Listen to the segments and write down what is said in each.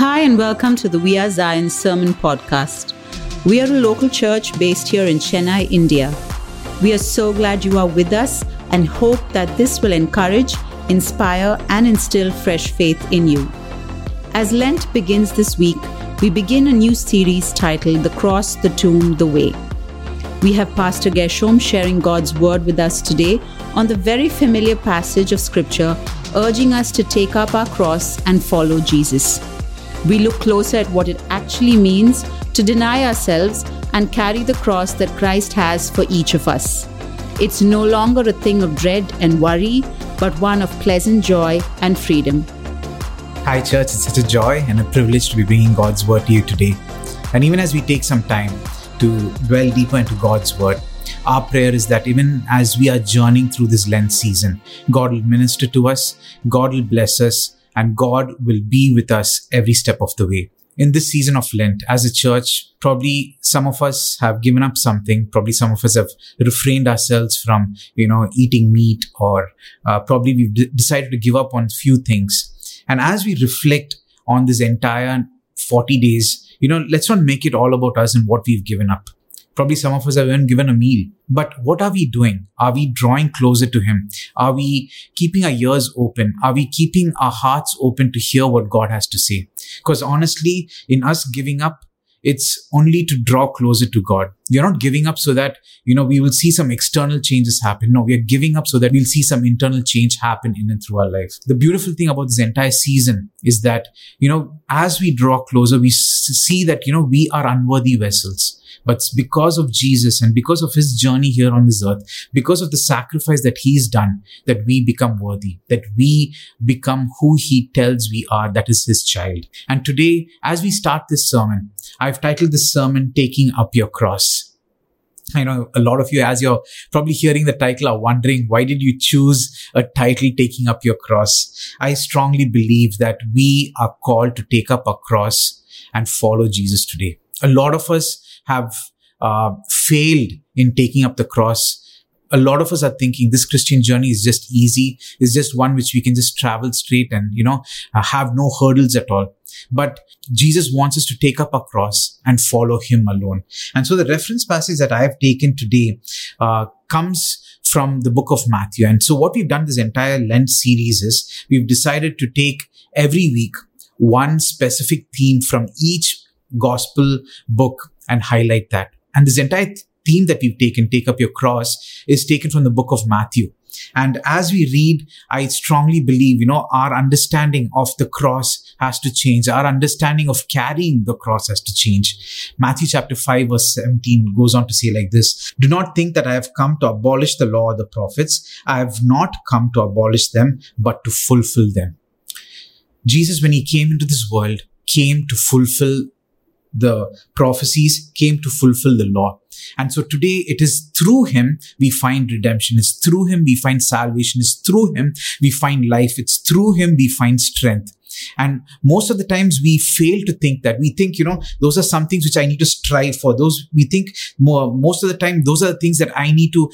Hi and welcome to the We Are Zion Sermon Podcast. We are a local church based here in Chennai, India. We are so glad you are with us and hope that this will encourage, inspire and instill fresh faith in you. As Lent begins this week, we begin a new series titled The Cross, the Tomb, the Way. We have Pastor Gershom sharing God's word with us today on the very familiar passage of scripture, urging us to take up our cross and follow Jesus. We look closer at what it actually means to deny ourselves and carry the cross that Christ has for each of us. It's no longer a thing of dread and worry, but one of pleasant joy and freedom. Hi church, it's such a joy and a privilege to be bringing God's word to you today. And even as we take some time to dwell deeper into God's word, our prayer is that even as we are journeying through this Lent season, God will minister to us, God will bless us, and God will be with us every step of the way. In this season of Lent, as a church, probably some of us have given up something. Probably some of us have refrained ourselves from, eating meat, or probably we've decided to give up on few things. And as we reflect on this entire 40 days, let's not make it all about us and what we've given up. Probably some of us have even given a meal. But what are we doing? Are we drawing closer to Him? Are we keeping our ears open? Are we keeping our hearts open to hear what God has to say? Because honestly, in us giving up, it's only to draw closer to God. We are not giving up so that, we will see some external changes happen. No, we are giving up so that we'll see some internal change happen in and through our life. The beautiful thing about this entire season is that, as we draw closer, we see that, we are unworthy vessels. But because of Jesus and because of His journey here on this earth, because of the sacrifice that He's done, that we become worthy, that we become who He tells we are, that is His child. And today, as we start this sermon, I've titled this sermon, Taking Up Your Cross. I know a lot of you, as you're probably hearing the title, are wondering, why did you choose a title, Taking Up Your Cross? I strongly believe that we are called to take up our cross and follow Jesus today. A lot of us have failed in taking up the cross. A lot of us are thinking this Christian journey is just easy. It's just one which we can just travel straight and, have no hurdles at all. But Jesus wants us to take up our cross and follow Him alone. And so the reference passage that I have taken today comes from the book of Matthew. And so what we've done this entire Lent series is we've decided to take every week one specific theme from each gospel book and highlight that. And this entire theme that we've taken, Take Up Your Cross, is taken from the book of Matthew. And as we read, I strongly believe, our understanding of the cross has to change. Our understanding of carrying the cross has to change. Matthew chapter 5 verse 17 goes on to say like this: "Do not think that I have come to abolish the law or the prophets. I have not come to abolish them, but to fulfill them." Jesus, when He came into this world, came to fulfill the prophecies, came to fulfill the law. And so today it is through Him we find redemption. It's through Him we find salvation. It's through Him we find life. It's through Him we find strength. And most of the times we fail to think that. We think, those are some things which I need to strive for. Those, we think most of the time, those are the things that I need to,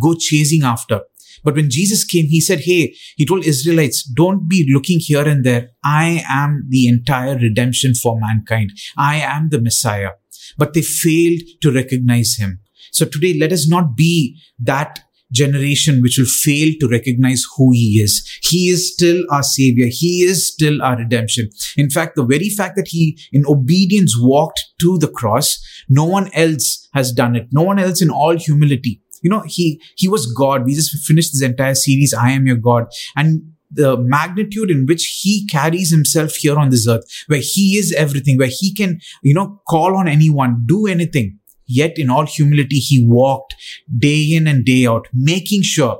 go chasing after. But when Jesus came, He said, hey, He told Israelites, don't be looking here and there. I am the entire redemption for mankind. I am the Messiah. But they failed to recognize Him. So today, let us not be that generation which will fail to recognize who He is. He is still our Savior. He is still our redemption. In fact, the very fact that He, in obedience, walked to the cross, no one else has done it. No one else in all humility. He was God. We just finished this entire series, I Am Your God. And the magnitude in which He carries Himself here on this earth, where He is everything, where He can, call on anyone, do anything. Yet in all humility, He walked day in and day out, making sure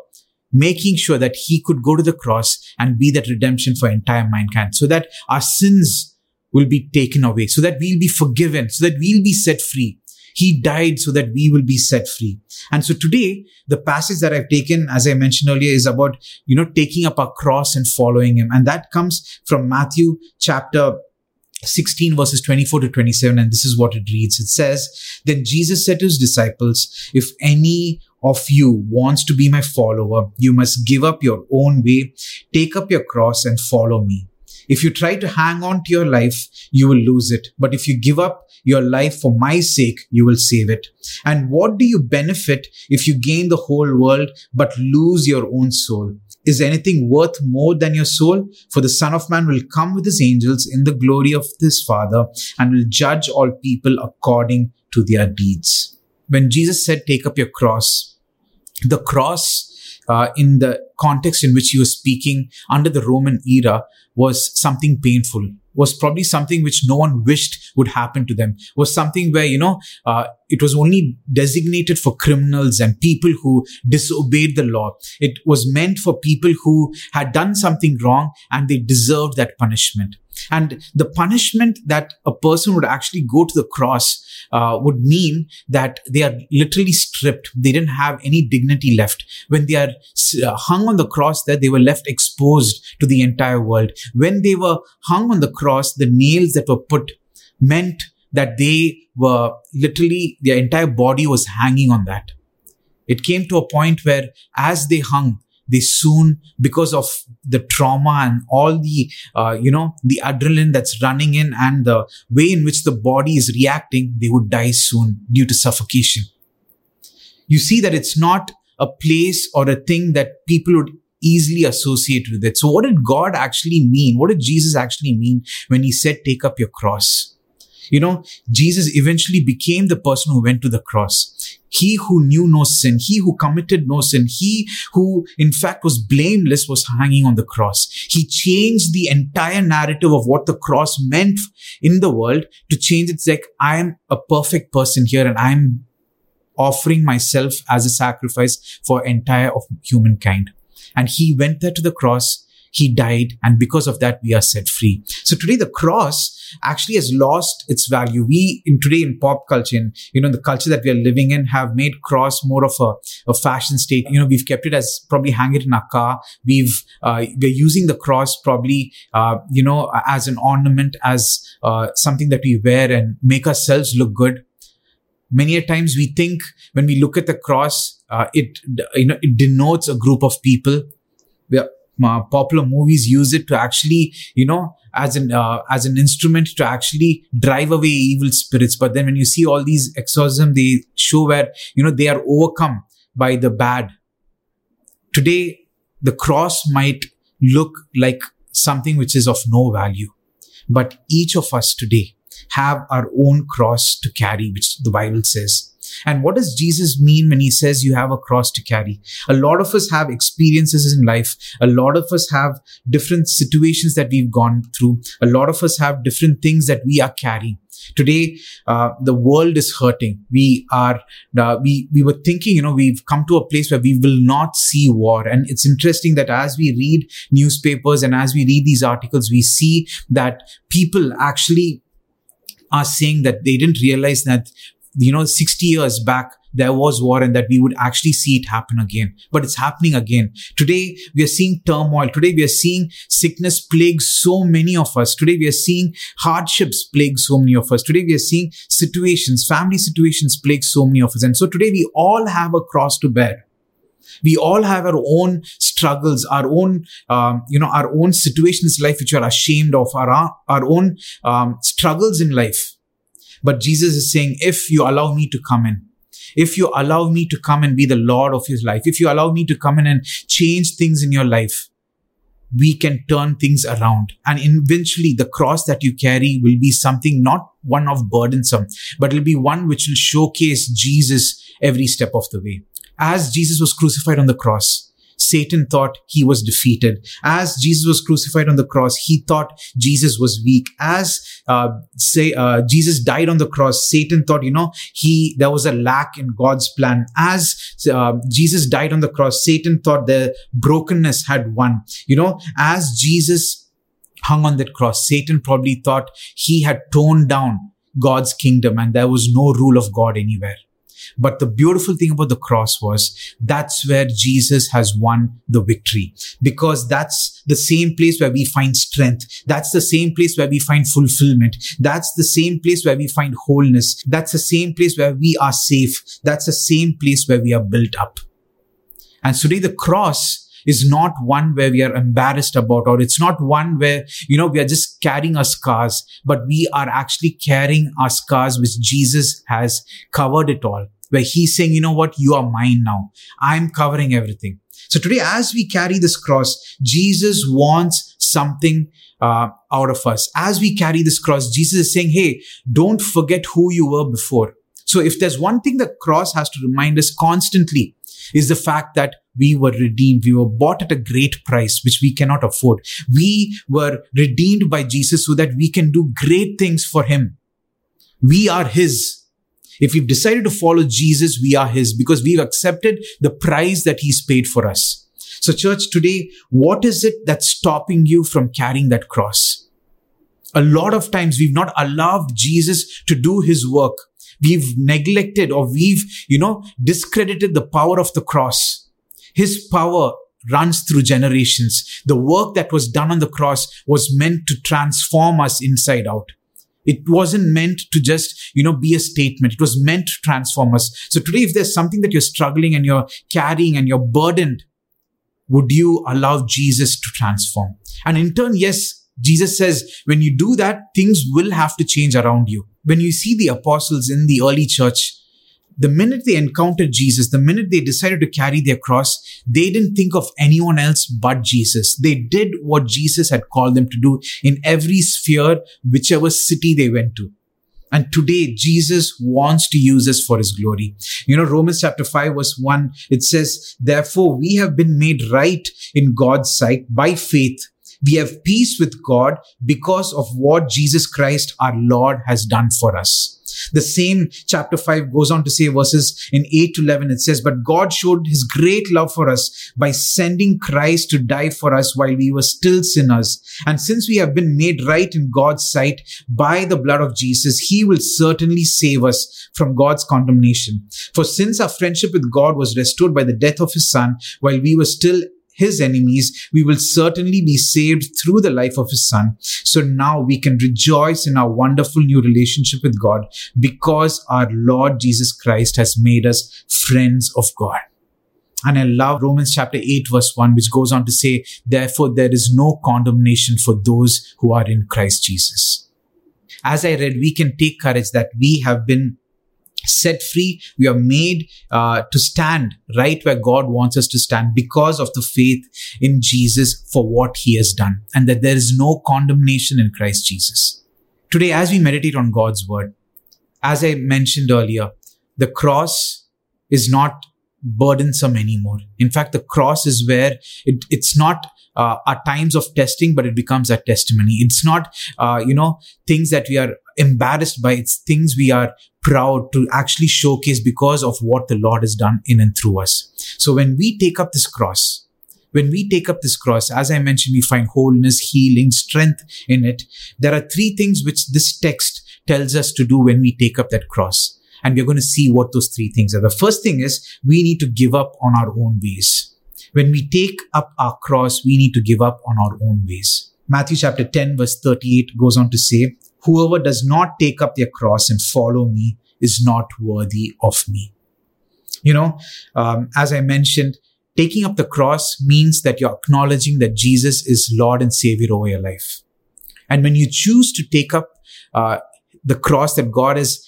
that He could go to the cross and be that redemption for entire mankind, so that our sins will be taken away, so that we'll be forgiven, so that we'll be set free. He died so that we will be set free. And so today, the passage that I've taken, as I mentioned earlier, is about, taking up our cross and following Him. And that comes from Matthew chapter 16 verses 24 to 27. And this is what it reads. It says, "Then Jesus said to His disciples, if any of you wants to be my follower, you must give up your own way, take up your cross and follow me. If you try to hang on to your life, you will lose it. But if you give up your life for my sake, you will save it. And what do you benefit if you gain the whole world but lose your own soul? Is anything worth more than your soul? For the Son of Man will come with his angels in the glory of his Father and will judge all people according to their deeds. When Jesus said, take up your cross, the cross in the context in which he was speaking under the Roman era was something painful, was probably something which no one wished would happen to them, was something where, it was only designated for criminals and people who disobeyed the law. It was meant for people who had done something wrong and they deserved that punishment. And the punishment that a person would actually go to the cross would mean that they are literally stripped. They didn't have any dignity left. When they are hung on the cross, that they were left exposed to the entire world. When they were hung on the cross, the nails that were put meant that they were literally, their entire body was hanging on that. It came to a point where as they hung, they soon, because of the trauma and all the adrenaline that's running in and the way in which the body is reacting, they would die soon due to suffocation. You see that it's not a place or a thing that people would easily associate with it. So what did God actually mean? What did Jesus actually mean when he said, take up your cross? Jesus eventually became the person who went to the cross. He who knew no sin, he who committed no sin, he who in fact was blameless was hanging on the cross. He changed the entire narrative of what the cross meant in the world to change it. It's like, I am a perfect person here and I'm offering myself as a sacrifice for entire of humankind. And he went there to the cross. He died, and because of that, we are set free. So today, the cross actually has lost its value. Today in pop culture, in the culture that we are living in, have made cross more of a fashion statement. We've kept it as probably hang it in our car. We're using the cross probably, as an ornament, as something that we wear and make ourselves look good. Many a times we think when we look at the cross, it denotes a group of people. Popular movies use it to actually, as an instrument to actually drive away evil spirits. But then when you see all these exorcisms, they show where, they are overcome by the bad. Today, the cross might look like something which is of no value. But each of us today have our own cross to carry, which the Bible says. And what does Jesus mean when he says you have a cross to carry? A lot of us have experiences in life. A lot of us have different situations that we've gone through. A lot of us have different things that we are carrying. Today, the world is hurting. We were thinking, we've come to a place where we will not see war. And it's interesting that as we read newspapers and as we read these articles, we see that people actually are saying that they didn't realize that 60 years back, there was war and that we would actually see it happen again. But it's happening again. Today, we are seeing turmoil. Today, we are seeing sickness plague so many of us. Today, we are seeing hardships plague so many of us. Today, we are seeing situations, family situations plague so many of us. And so today, we all have a cross to bear. We all have our own struggles, our own, our own situations in life which we are ashamed of, our own struggles in life. But Jesus is saying, if you allow me to come in, if you allow me to come and be the Lord of your life, if you allow me to come in and change things in your life, we can turn things around. And eventually the cross that you carry will be something, not one of burdensome, but it'll be one which will showcase Jesus every step of the way. As Jesus was crucified on the cross, Satan thought he was defeated. As Jesus was crucified on the cross, he thought Jesus was weak. As Jesus died on the cross, Satan thought, there was a lack in God's plan. As Jesus died on the cross, Satan thought the brokenness had won. As Jesus hung on that cross, Satan probably thought he had torn down God's kingdom and there was no rule of God anywhere. But the beautiful thing about the cross was that's where Jesus has won the victory, because that's the same place where we find strength. That's the same place where we find fulfillment. That's the same place where we find wholeness. That's the same place where we are safe. That's the same place where we are built up. And today the cross is not one where we are embarrassed about, or it's not one where, we are just carrying our scars, but we are actually carrying our scars, which Jesus has covered it all, where he's saying, you know what, you are mine now. I'm covering everything. So today, as we carry this cross, Jesus wants something out of us. As we carry this cross, Jesus is saying, hey, don't forget who you were before. So if there's one thing the cross has to remind us constantly, is the fact that we were redeemed. We were bought at a great price, which we cannot afford. We were redeemed by Jesus so that we can do great things for him. We are his. If we've decided to follow Jesus, we are his, because we've accepted the price that he's paid for us. So church, today, what is it that's stopping you from carrying that cross? A lot of times we've not allowed Jesus to do his work. We've neglected, or we've, discredited the power of the cross. His power runs through generations. The work that was done on the cross was meant to transform us inside out. It wasn't meant to just, be a statement. It was meant to transform us. So today, if there's something that you're struggling and you're carrying and you're burdened, would you allow Jesus to transform? And in turn, yes, Jesus says, when you do that, things will have to change around you. When you see the apostles in the early church, the minute they encountered Jesus, the minute they decided to carry their cross, they didn't think of anyone else but Jesus. They did what Jesus had called them to do in every sphere, whichever city they went to. And today, Jesus wants to use us for his glory. Romans chapter 5 verse 1, it says, therefore, we have been made right in God's sight by faith. We have peace with God because of what Jesus Christ our Lord has done for us. The same chapter 5 goes on to say, verses in 8 to 11, it says, but God showed his great love for us by sending Christ to die for us while we were still sinners. And since we have been made right in God's sight by the blood of Jesus, he will certainly save us from God's condemnation. For since our friendship with God was restored by the death of his son, while we were still his enemies, we will certainly be saved through the life of his son. So now we can rejoice in our wonderful new relationship with God because our Lord Jesus Christ has made us friends of God. And I love Romans chapter 8 verse 1, which goes on to say, therefore there is no condemnation for those who are in Christ Jesus. As I read, we can take courage that we have been set free. We are made to stand right where God wants us to stand because of the faith in Jesus for what he has done, and that there is no condemnation in Christ Jesus. Today, as we meditate on God's word, as I mentioned earlier, the cross is not burdensome anymore. In fact, the cross is where it's not our times of testing, but it becomes our testimony. It's not, things that we are embarrassed by. It's things we are proud to actually showcase because of what the Lord has done in and through us. So when we take up this cross, as I mentioned, we find wholeness, healing, strength in it. There are three things which this text tells us to do when we take up that cross. And we're going to see what those three things are. The first thing is we need to give up on our own ways. When we take up our cross, we need to give up on our own ways. Matthew chapter 10 verse 38 goes on to say, whoever does not take up their cross and follow me is not worthy of me. As I mentioned, taking up the cross means that you're acknowledging that Jesus is Lord and Savior over your life. And when you choose to take up the cross that God has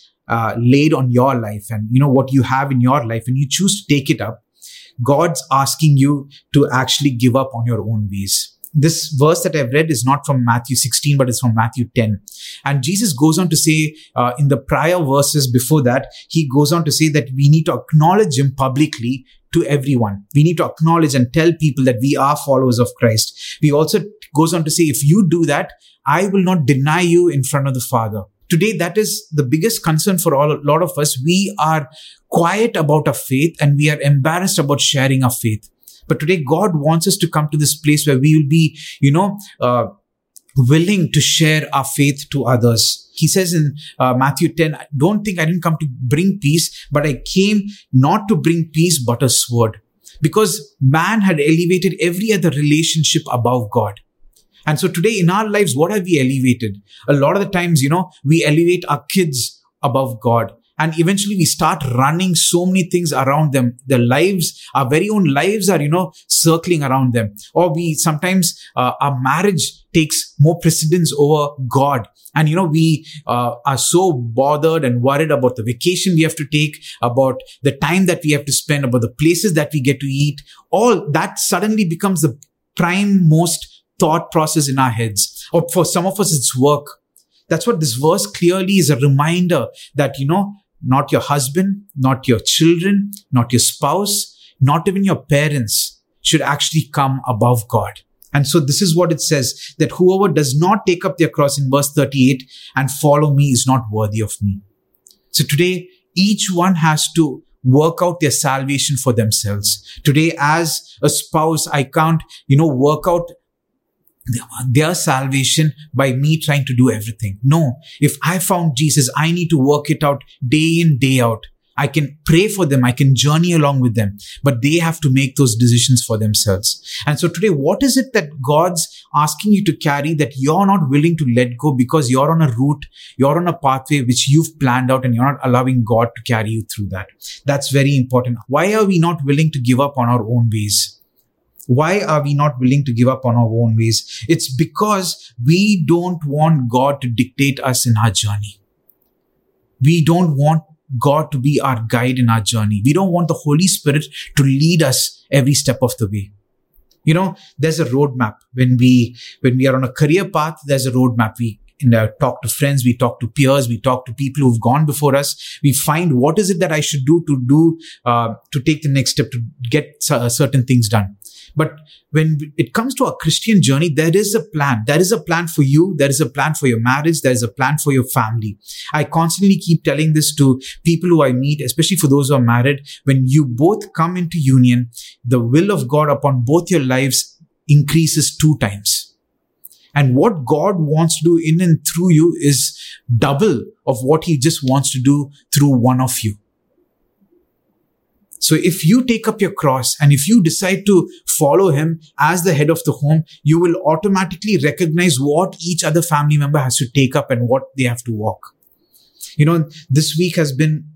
laid on your life, and what you have in your life, when you choose to take it up, God's asking you to actually give up on your own ways. This verse that I've read is not from Matthew 16, but it's from Matthew 10. And Jesus goes on to say in the prior verses before that, he goes on to say that we need to acknowledge him publicly to everyone. We need to acknowledge and tell people that we are followers of Christ. He also goes on to say, if you do that, I will not deny you in front of the Father. Today, that is the biggest concern for a lot of us. We are quiet about our faith and we are embarrassed about sharing our faith. But today, God wants us to come to this place where we will be, willing to share our faith to others. He says in Matthew 10, I don't think I didn't come to bring peace, but I came not to bring peace, but a sword. Because man had elevated every other relationship above God. And so today in our lives, what have we elevated? A lot of the times, we elevate our kids above God. And eventually we start running so many things around them. Their lives, our very own lives are, circling around them. Or we sometimes, our marriage takes more precedence over God. And, we are so bothered and worried about the vacation we have to take, about the time that we have to spend, about the places that we get to eat. All that suddenly becomes the prime most thought process in our heads. Or for some of us, it's work. That's what this verse clearly is a reminder that, not your husband, not your children, not your spouse, not even your parents should actually come above God. And so this is what it says, that whoever does not take up their cross in verse 38 and follow me is not worthy of me. So today, each one has to work out their salvation for themselves. Today, as a spouse, I can't, work out their salvation by me trying to do everything. No, if I found Jesus, I need to work it out day in, day out. I can pray for them. I can journey along with them, but they have to make those decisions for themselves. And so today, what is it that God's asking you to carry that you're not willing to let go because you're on a route, you're on a pathway which you've planned out and you're not allowing God to carry you through that? That's very important. Why are we not willing to give up on our own ways? Why are we not willing to give up on our own ways? It's because we don't want God to dictate us in our journey. We don't want God to be our guide in our journey. We don't want the Holy Spirit to lead us every step of the way. There's a roadmap. When we are on a career path, there's a roadmap. We talk to friends, we talk to peers, we talk to people who've gone before us. We find what is it that I should do to take the next step, to get certain things done. But when it comes to a Christian journey, there is a plan. There is a plan for you. There is a plan for your marriage. There is a plan for your family. I constantly keep telling this to people who I meet, especially for those who are married. When you both come into union, the will of God upon both your lives increases 2 times. And what God wants to do in and through you is double of what he just wants to do through one of you. So if you take up your cross and if you decide to follow him as the head of the home, you will automatically recognize what each other family member has to take up and what they have to walk. This week has been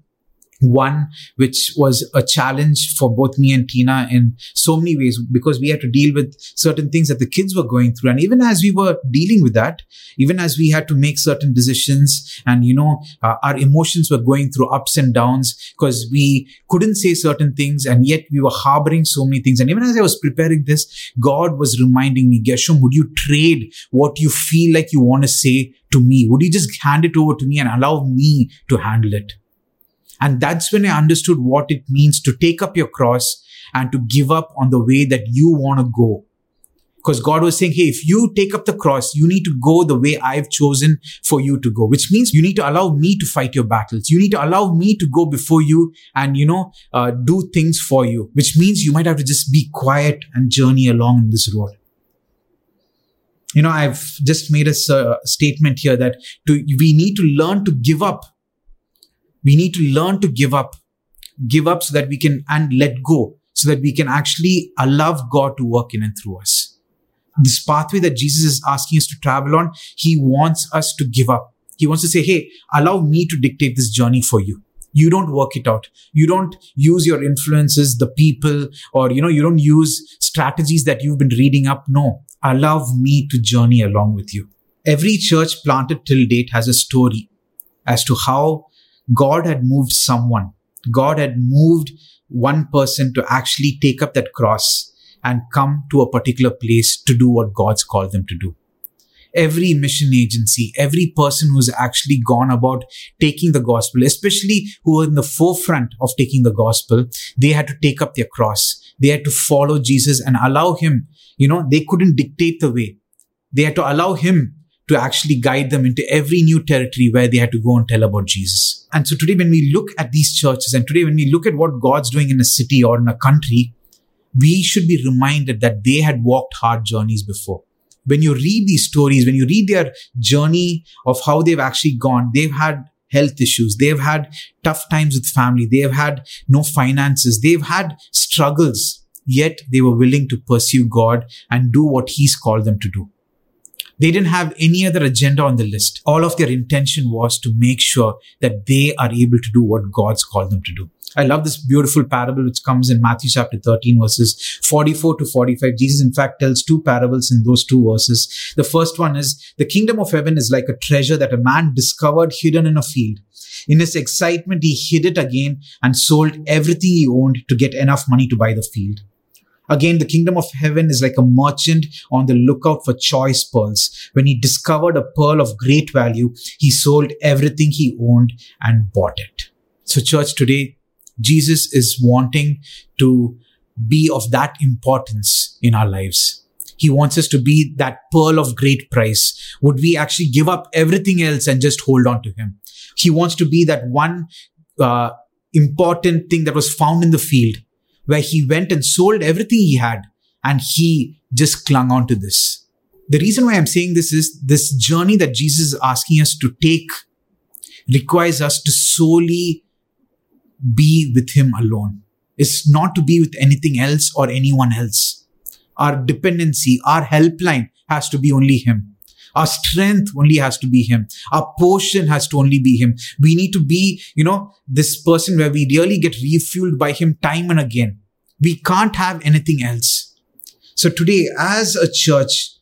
one which was a challenge for both me and Tina in so many ways, because we had to deal with certain things that the kids were going through. And even as we were dealing with that, even as we had to make certain decisions and, our emotions were going through ups and downs because we couldn't say certain things and yet we were harboring so many things. And even as I was preparing this, God was reminding me, Gershom, would you trade what you feel like you want to say to me? Would you just hand it over to me and allow me to handle it? And that's when I understood what it means to take up your cross and to give up on the way that you want to go. Because God was saying, hey, if you take up the cross, you need to go the way I've chosen for you to go, which means you need to allow me to fight your battles. You need to allow me to go before you and, do things for you, which means you might have to just be quiet and journey along in this road. I've just made a statement here that we need to learn to give up. We need to learn to give up so that we can, and let go, so that we can actually allow God to work in and through us. This pathway that Jesus is asking us to travel on, he wants us to give up. He wants to say, hey, allow me to dictate this journey for you. You don't work it out. You don't use your influences, the people, or, you don't use strategies that you've been reading up. No, allow me to journey along with you. Every church planted till date has a story as to how God had moved someone. God had moved one person to actually take up that cross and come to a particular place to do what God's called them to do. Every mission agency, every person who's actually gone about taking the gospel, especially who were in the forefront of taking the gospel, they had to take up their cross. They had to follow Jesus and allow him. They couldn't dictate the way. They had to allow him to actually guide them into every new territory where they had to go and tell about Jesus. And so today when we look at these churches and today when we look at what God's doing in a city or in a country, we should be reminded that they had walked hard journeys before. When you read these stories, when you read their journey of how they've actually gone, they've had health issues, they've had tough times with family, they've had no finances, they've had struggles, yet they were willing to pursue God and do what he's called them to do. They didn't have any other agenda on the list. All of their intention was to make sure that they are able to do what God's called them to do. I love this beautiful parable which comes in Matthew chapter 13 verses 44 to 45. Jesus in fact tells two parables in those two verses. The first one is, the kingdom of heaven is like a treasure that a man discovered hidden in a field. In his excitement, he hid it again and sold everything he owned to get enough money to buy the field. Again, the kingdom of heaven is like a merchant on the lookout for choice pearls. When he discovered a pearl of great value, he sold everything he owned and bought it. So church, today, Jesus is wanting to be of that importance in our lives. He wants us to be that pearl of great price. Would we actually give up everything else and just hold on to him? He wants to be that one important thing that was found in the field, where he went and sold everything he had and he just clung on to this. The reason why I'm saying this is, this journey that Jesus is asking us to take requires us to solely be with him alone. It's not to be with anything else or anyone else. Our dependency, our helpline has to be only him. Our strength only has to be him. Our portion has to only be him. We need to be, this person where we really get refueled by him time and again. We can't have anything else. So today, as a church,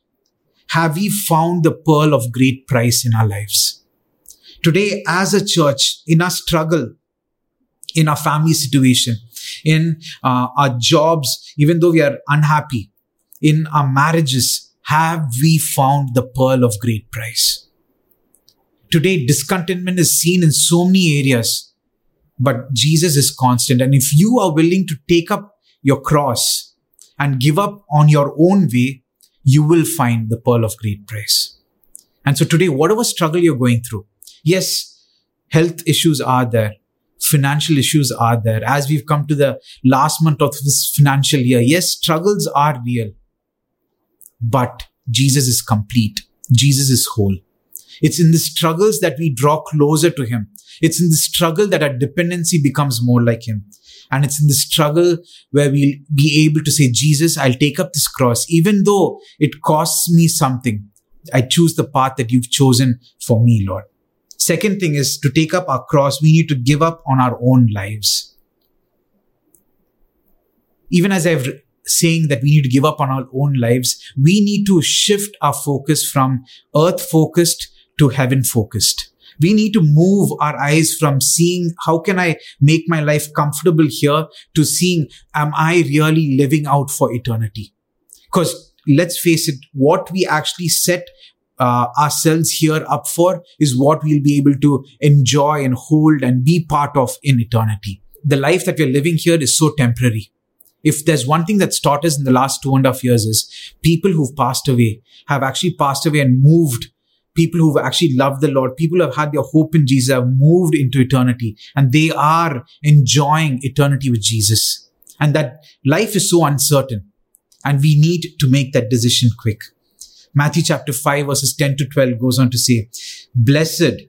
have we found the pearl of great price in our lives? Today, as a church, in our struggle, in our family situation, in our jobs, even though we are unhappy, in our marriages, have we found the pearl of great price? Today, discontentment is seen in so many areas, but Jesus is constant. And if you are willing to take up your cross and give up on your own way, you will find the pearl of great price. And so today, whatever struggle you're going through, yes, health issues are there. Financial issues are there. As we've come to the last month of this financial year, yes, struggles are real. But Jesus is complete. Jesus is whole. It's in the struggles that we draw closer to him. It's in the struggle that our dependency becomes more like him. And it's in the struggle where we'll be able to say, Jesus, I'll take up this cross. Even though it costs me something, I choose the path that you've chosen for me, Lord. Second thing is, to take up our cross, we need to give up on our own lives. Even as I've saying that we need to give up on our own lives, we need to shift our focus from earth-focused to heaven-focused. We need to move our eyes from seeing how can I make my life comfortable here to seeing, am I really living out for eternity? Because let's face it, what we actually set ourselves here up for is what we'll be able to enjoy and hold and be part of in eternity. The life that we're living here is so temporary. If there's one thing that's taught us in the last 2.5 years is people who've passed away have actually passed away and moved. People who've actually loved the Lord, people who have had their hope in Jesus have moved into eternity and they are enjoying eternity with Jesus. And that life is so uncertain and we need to make that decision quick. Matthew chapter 5 verses 10 to 12 goes on to say, blessed,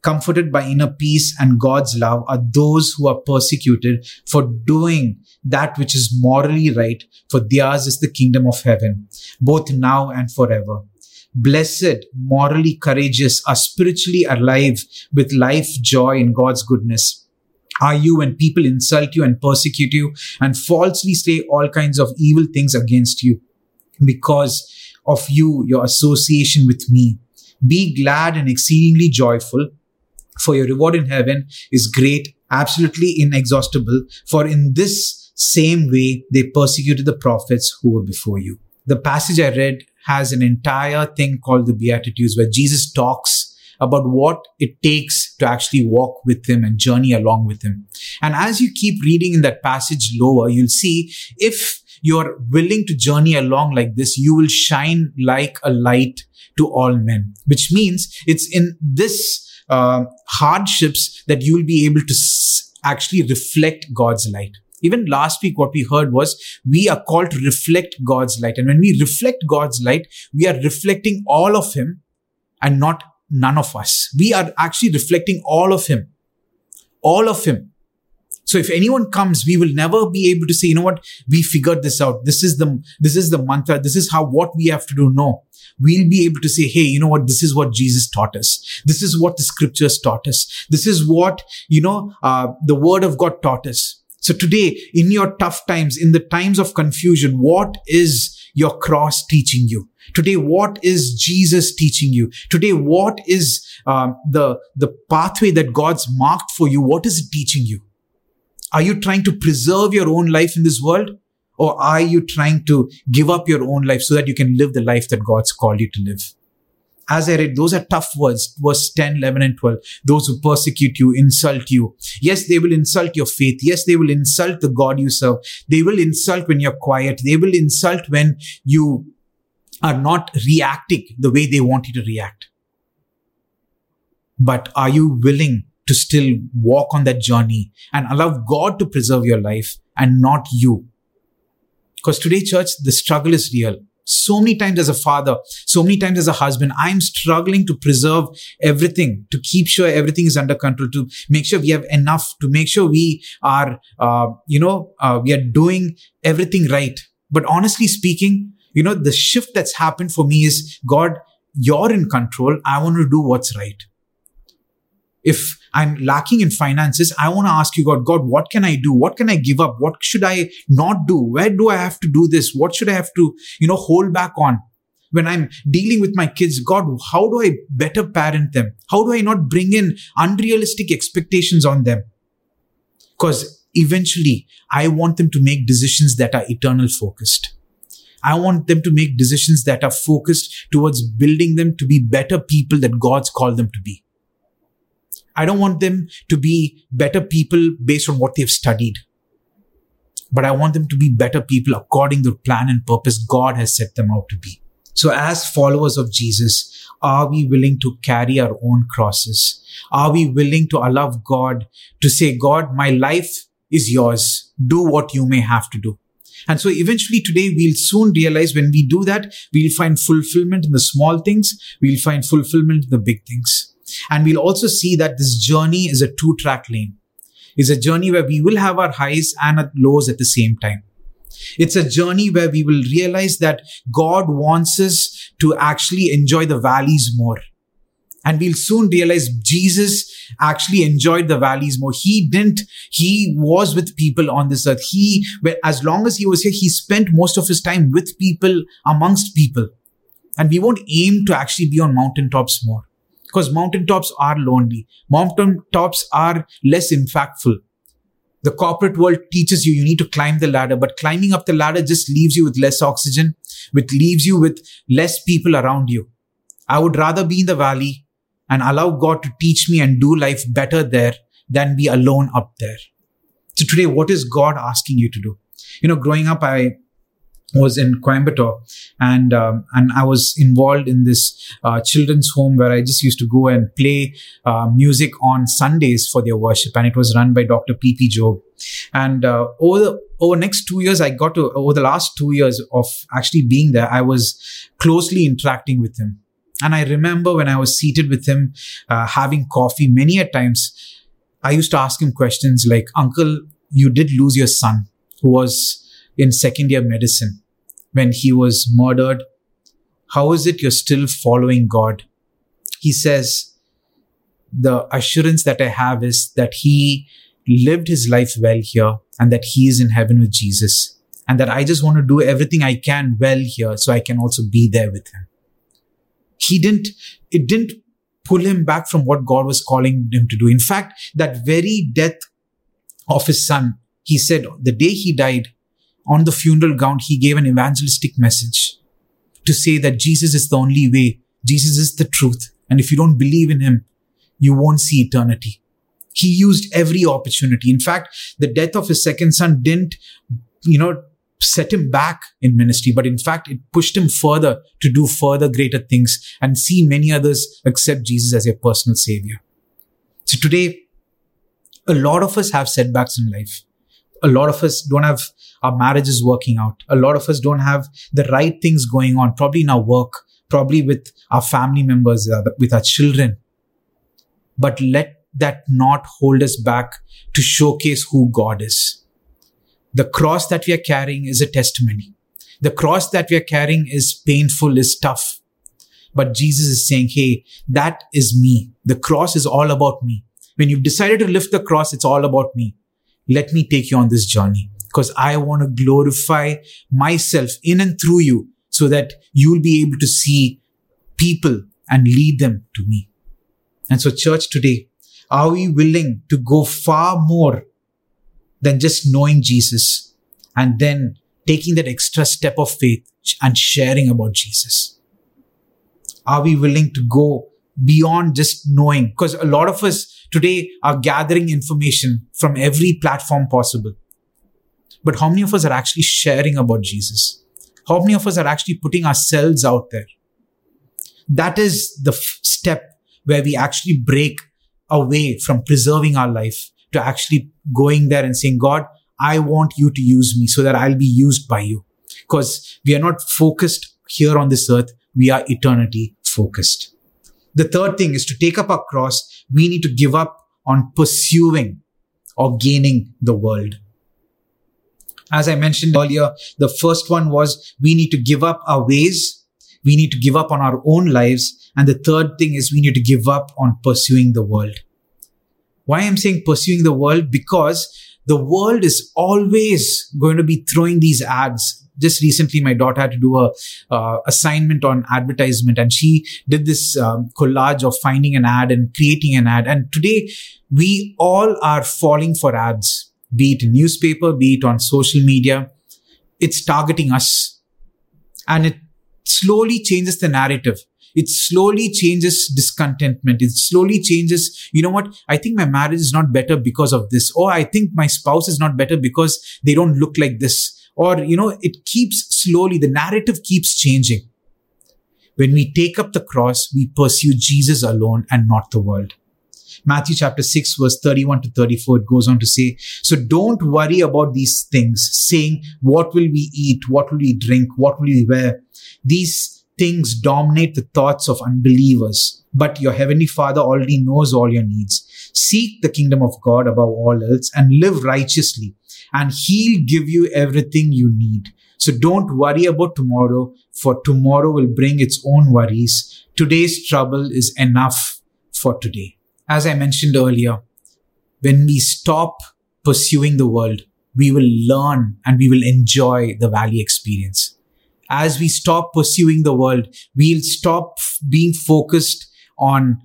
comforted by inner peace and God's love are those who are persecuted for doing that which is morally right, for theirs is the kingdom of heaven, both now and forever. Blessed, morally courageous, are spiritually alive with life, joy in God's goodness. Are you when people insult you and persecute you and falsely say all kinds of evil things against you because of you, your association with me? Be glad and exceedingly joyful, for your reward in heaven is great, absolutely inexhaustible, for in this same way they persecuted the prophets who were before you. The passage I read has an entire thing called the Beatitudes, where Jesus talks about what it takes to actually walk with him and journey along with him. And as you keep reading in that passage lower, you'll see if you're willing to journey along like this, you will shine like a light to all men, which means it's in this hardships that you will be able to actually reflect God's light. Even last week, what we heard was we are called to reflect God's light. And when we reflect God's light, we are reflecting all of him and not none of us. We are actually reflecting all of him. All of him. So if anyone comes, we will never be able to say, you know what, we figured this out. This is the mantra. This is how what we have to do. No, we'll be able to say, hey, you know what, this is what Jesus taught us. This is what the scriptures taught us. This is what, the word of God taught us. So today, in your tough times, in the times of confusion, what is your cross teaching you? Today, what is Jesus teaching you? Today, what is the pathway that God's marked for you? What is it teaching you? Are you trying to preserve your own life in this world? Or are you trying to give up your own life so that you can live the life that God's called you to live? As I read, those are tough words, verse 10, 11, and 12. Those who persecute you, insult you. Yes, they will insult your faith. Yes, they will insult the God you serve. They will insult when you're quiet. They will insult when you are not reacting the way they want you to react. But are you willing to still walk on that journey and allow God to preserve your life and not you? Because today, church, the struggle is real. So many times as a father, so many times as a husband, I'm struggling to preserve everything, to keep sure everything is under control, to make sure we have enough, to make sure we are, we are doing everything right. But honestly speaking, the shift that's happened for me is, God, you're in control. I want to do what's right. If I'm lacking in finances, I want to ask you, God, what can I do? What can I give up? What should I not do? Where do I have to do this? What should I have to, hold back on? When I'm dealing with my kids, God, how do I better parent them? How do I not bring in unrealistic expectations on them? Because eventually I want them to make decisions that are eternal focused. I want them to make decisions that are focused towards building them to be better people that God's called them to be. I don't want them to be better people based on what they've studied. But I want them to be better people according to the plan and purpose God has set them out to be. So as followers of Jesus, are we willing to carry our own crosses? Are we willing to allow God to say, God, my life is yours. Do what you may have to do. And so eventually today, we'll soon realize when we do that, we'll find fulfillment in the small things. We'll find fulfillment in the big things. And we'll also see that this journey is a two-track lane. It's a journey where we will have our highs and our lows at the same time. It's a journey where we will realize that God wants us to actually enjoy the valleys more. And we'll soon realize Jesus actually enjoyed the valleys more. He was with people on this earth. As long as he was here, he spent most of his time with people, amongst people. And we won't aim to actually be on mountaintops more. Because mountaintops are lonely. Mountaintops are less impactful. The corporate world teaches you need to climb the ladder, but climbing up the ladder just leaves you with less oxygen, which leaves you with less people around you. I would rather be in the valley and allow God to teach me and do life better there than be alone up there. So today, what is God asking you to do? Growing up, I was in Coimbatore and I was involved in this children's home where I just used to go and play music on Sundays for their worship, and it was run by Dr. P.P. Job. And over the last 2 years of actually being there, I was closely interacting with him. And I remember when I was seated with him having coffee, many a times I used to ask him questions like, Uncle, you did lose your son who was in second year medicine when he was murdered. How is it you're still following God? He says, the assurance that I have is that he lived his life well here and that he is in heaven with Jesus, and that I just want to do everything I can well here so I can also be there with him. It didn't pull him back from what God was calling him to do. In fact, that very death of his son, he said the day he died, on the funeral ground, he gave an evangelistic message to say that Jesus is the only way. Jesus is the truth. And if you don't believe in him, you won't see eternity. He used every opportunity. In fact, the death of his second son didn't, set him back in ministry. But in fact, it pushed him further to do further greater things and see many others accept Jesus as their personal savior. So today, a lot of us have setbacks in life. A lot of us don't have our marriages working out. A lot of us don't have the right things going on, probably in our work, probably with our family members, with our children. But let that not hold us back to showcase who God is. The cross that we are carrying is a testimony. The cross that we are carrying is painful, is tough. But Jesus is saying, hey, that is me. The cross is all about me. When you've decided to lift the cross, it's all about me. Let me take you on this journey because I want to glorify myself in and through you so that you'll be able to see people and lead them to me. And so church today, are we willing to go far more than just knowing Jesus and then taking that extra step of faith and sharing about Jesus? Are we willing to go beyond just knowing? Because a lot of us today are gathering information from every platform possible. But how many of us are actually sharing about Jesus? How many of us are actually putting ourselves out there? That is the step where we actually break away from preserving our life to actually going there and saying, God, I want you to use me so that I'll be used by you. Because we are not focused here on this earth. We are eternity focused. The third thing is to take up our cross. We need to give up on pursuing or gaining the world. As I mentioned earlier, the first one was we need to give up our ways. We need to give up on our own lives. And the third thing is we need to give up on pursuing the world. Why I'm saying pursuing the world? Because the world is always going to be throwing these ads. Just recently, my daughter had to do a assignment on advertisement, and she did this collage of finding an ad and creating an ad. And today, we all are falling for ads, be it in newspaper, be it on social media. It's targeting us, and it slowly changes the narrative. It slowly changes discontentment. It slowly changes, you know what? I think my marriage is not better because of this. Or I think my spouse is not better because they don't look like this. Or, you know, it keeps slowly, the narrative keeps changing. When we take up the cross, we pursue Jesus alone and not the world. Matthew chapter 6, verse 31 to 34, it goes on to say, so don't worry about these things, saying, what will we eat? What will we drink? What will we wear? These things dominate the thoughts of unbelievers, but your heavenly Father already knows all your needs. Seek the kingdom of God above all else and live righteously, and he'll give you everything you need. So don't worry about tomorrow, for tomorrow will bring its own worries. Today's trouble is enough for today. As I mentioned earlier, when we stop pursuing the world, we will learn and we will enjoy the valley experience. As we stop pursuing the world, we'll stop being focused on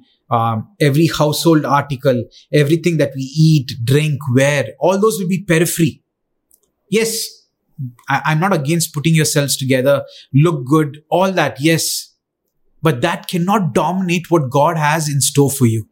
every household article, everything that we eat, drink, wear, all those will be periphery. Yes, I'm not against putting yourselves together, look good, all that, yes. But that cannot dominate what God has in store for you.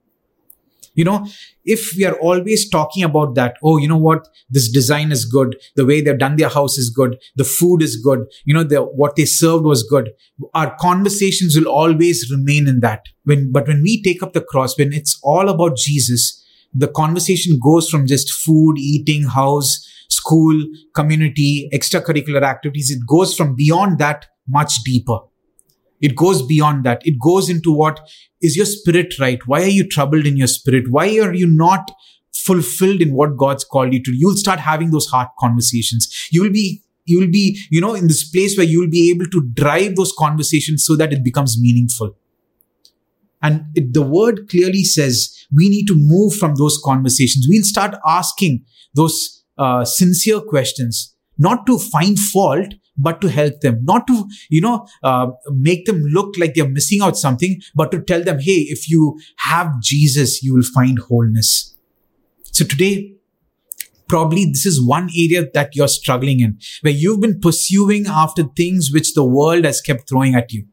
You know, if we are always talking about that, oh, you know what, this design is good, the way they've done their house is good, the food is good, you know, what they served was good. Our conversations will always remain in that. But when we take up the cross, when it's all about Jesus, the conversation goes from just food, eating, house, school, community, extracurricular activities. It goes from beyond that much deeper. It goes beyond that. It goes into what is your spirit right? Why are you troubled in your spirit? Why are you not fulfilled in what God's called you to? You'll start having those heart conversations. You will be, you know, in this place where you will be able to drive those conversations so that it becomes meaningful. And the word clearly says we need to move from those conversations. We'll start asking those sincere questions, not to find fault, but to help them, not to, you know, make them look like they're missing out something, but to tell them, hey, if you have Jesus, you will find wholeness. So today, probably this is one area that you're struggling in, where you've been pursuing after things which the world has kept throwing at you.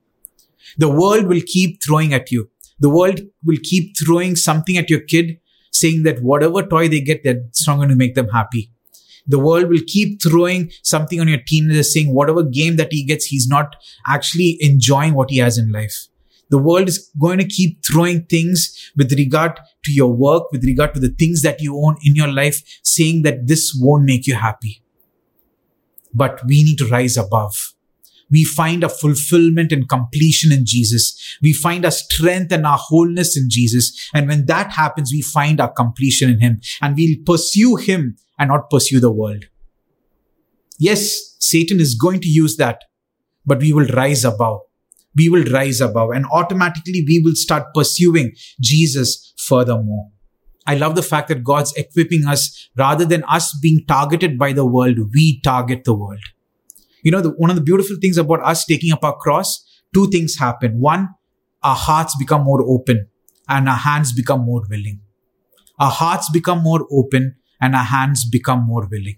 The world will keep throwing at you. The world will keep throwing something at your kid, saying that whatever toy they get, that's not going to make them happy. The world will keep throwing something on your teenager saying whatever game that he gets, he's not actually enjoying what he has in life. The world is going to keep throwing things with regard to your work, with regard to the things that you own in your life, saying that this won't make you happy. But we need to rise above. We find our fulfillment and completion in Jesus. We find our strength and our wholeness in Jesus. And when that happens, we find our completion in Him. And we'll pursue Him and not pursue the world. Yes, Satan is going to use that, but we will rise above. We will rise above, and automatically we will start pursuing Jesus furthermore. I love the fact that God's equipping us. Rather than us being targeted by the world, we target the world. You know, one of the beautiful things about us taking up our cross, two things happen. One, our hearts become more open and our hands become more willing. Our hearts become more open and our hands become more willing.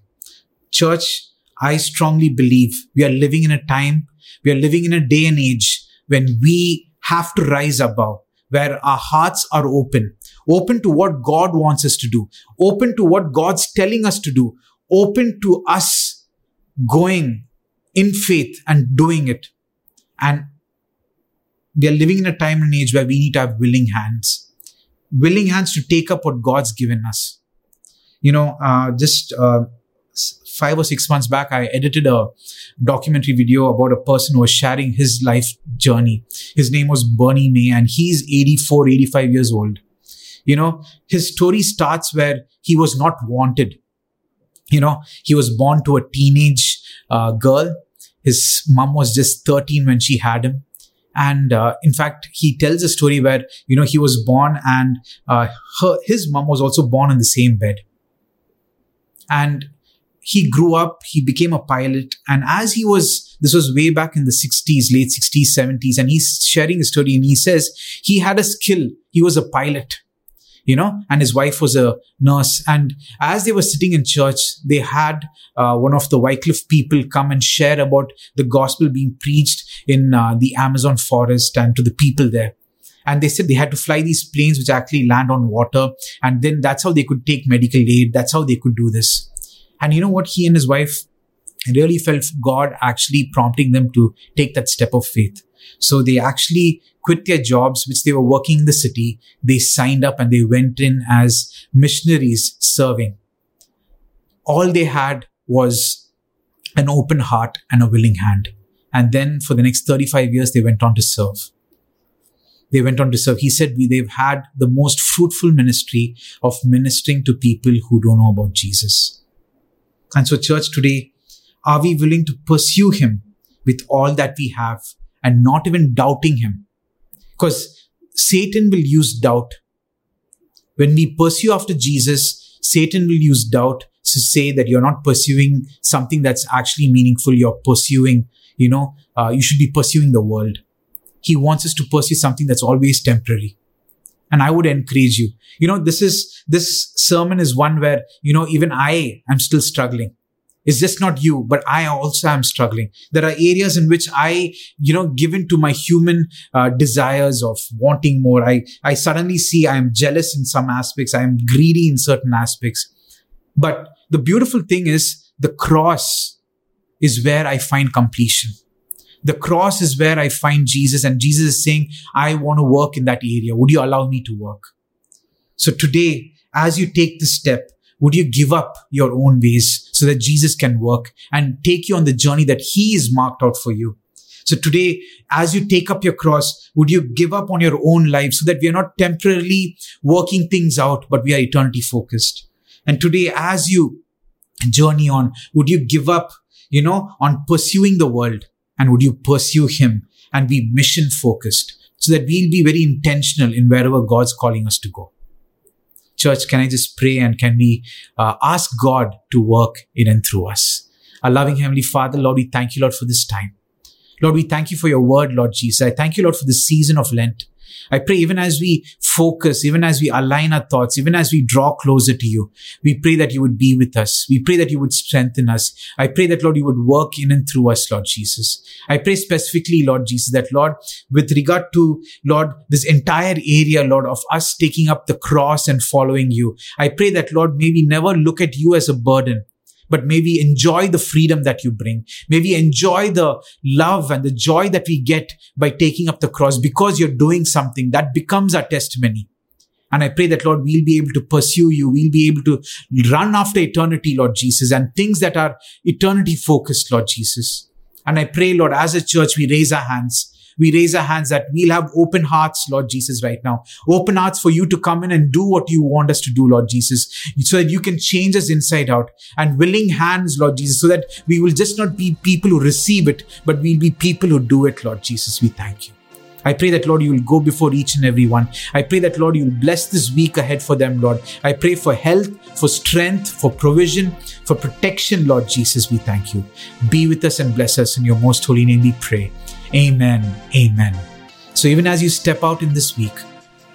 Church, I strongly believe we are living in a time, we are living in a day and age when we have to rise above, where our hearts are open. Open to what God wants us to do. Open to what God's telling us to do. Open to us going in faith and doing it. And we are living in a time and age where we need to have willing hands. Willing hands to take up what God's given us. You know, just 5 or 6 months back, I edited a documentary video about a person who was sharing his life journey. His name was Bernie May, and he's 84, 85 years old. You know, his story starts where he was not wanted. You know, he was born to a teenage girl. His mom was just 13 when she had him. And in fact, he tells a story where, you know, he was born and his mom was also born in the same bed. And he grew up, he became a pilot. And as he was, this was way back in the 60s, late 60s, 70s. And he's sharing his story and he says he had a skill. He was a pilot. You know, and his wife was a nurse. And as they were sitting in church, they had one of the Wycliffe people come and share about the gospel being preached in the Amazon forest and to the people there. And they said they had to fly these planes which actually land on water. And then that's how they could take medical aid. That's how they could do this. And you know what? He and his wife really felt God actually prompting them to take that step of faith. So they actually quit their jobs, which they were working in the city. They signed up and they went in as missionaries serving. All they had was an open heart and a willing hand. And then for the next 35 years, they went on to serve. They went on to serve. He said, they've had the most fruitful ministry of ministering to people who don't know about Jesus. And so church today, are we willing to pursue Him with all that we have and not even doubting Him? Because Satan will use doubt. When we pursue after Jesus, Satan will use doubt to say that you're not pursuing something that's actually meaningful. You're pursuing, you know, you should be pursuing the world. He wants us to pursue something that's always temporary. And I would encourage you. You know, this sermon is one where, you know, even I am still struggling. It's just not you, but I also am struggling. There are areas in which I, you know, given to my human desires of wanting more. I suddenly see I am jealous in some aspects. I am greedy in certain aspects. But the beautiful thing is the cross is where I find completion. The cross is where I find Jesus, and Jesus is saying, I want to work in that area. Would you allow me to work? So today, as you take this step, would you give up your own ways so that Jesus can work and take you on the journey that He is marked out for you? So today, as you take up your cross, would you give up on your own life so that we are not temporarily working things out, but we are eternity focused? And today, as you journey on, would you give up, you know, on pursuing the world? And would you pursue Him and be mission focused so that we'll be very intentional in wherever God's calling us to go? Church, can I just pray and can we ask God to work in and through us? Our loving Heavenly Father, Lord, we thank you, Lord, for this time. Lord, we thank you for your word, Lord Jesus. I thank you, Lord, for this season of Lent. I pray even as we focus, even as we align our thoughts, even as we draw closer to you, we pray that you would be with us. We pray that you would strengthen us. I pray that, Lord, you would work in and through us, Lord Jesus. I pray specifically, Lord Jesus, that, Lord, with regard to, Lord, this entire area, Lord, of us taking up the cross and following you, I pray that, Lord, may we never look at you as a burden. But may we enjoy the freedom that you bring. May we enjoy the love and the joy that we get by taking up the cross because you're doing something. That becomes our testimony. And I pray that, Lord, we'll be able to pursue you. We'll be able to run after eternity, Lord Jesus, and things that are eternity focused, Lord Jesus. And I pray, Lord, as a church, we raise our hands. We raise our hands that we'll have open hearts, Lord Jesus, right now. Open hearts for you to come in and do what you want us to do, Lord Jesus, so that you can change us inside out. And willing hands, Lord Jesus, so that we will just not be people who receive it, but we'll be people who do it, Lord Jesus. We thank you. I pray that, Lord, you will go before each and every one. I pray that, Lord, you will bless this week ahead for them, Lord. I pray for health, for strength, for provision, for protection, Lord Jesus. We thank you. Be with us and bless us. In your most holy name we pray. Amen. Amen. So even as you step out in this week,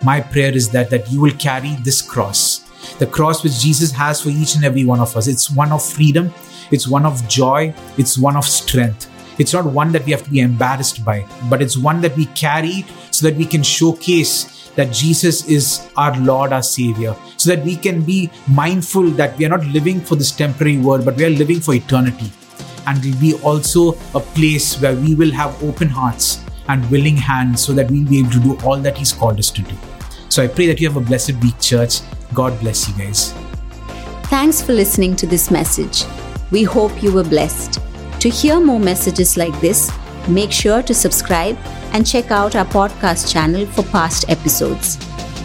my prayer is that you will carry this cross, the cross which Jesus has for each and every one of us. It's one of freedom. It's one of joy. It's one of strength. It's not one that we have to be embarrassed by, but it's one that we carry so that we can showcase that Jesus is our Lord, our Savior, so that we can be mindful that we are not living for this temporary world, but we are living for eternity. And will be also a place where we will have open hearts and willing hands so that we'll be able to do all that he's called us to do. So I pray that you have a blessed week, church. God bless you guys. Thanks for listening to this message. We hope you were blessed. To hear more messages like this, make sure to subscribe and check out our podcast channel for past episodes.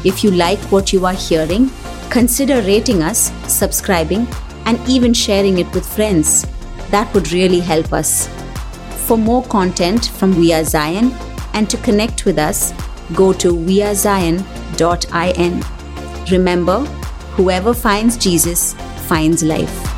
If you like what you are hearing, consider rating us, subscribing, and even sharing it with friends. That would really help us. For more content from We Are Zion and to connect with us, go to wearezion.in. Remember, whoever finds Jesus finds life.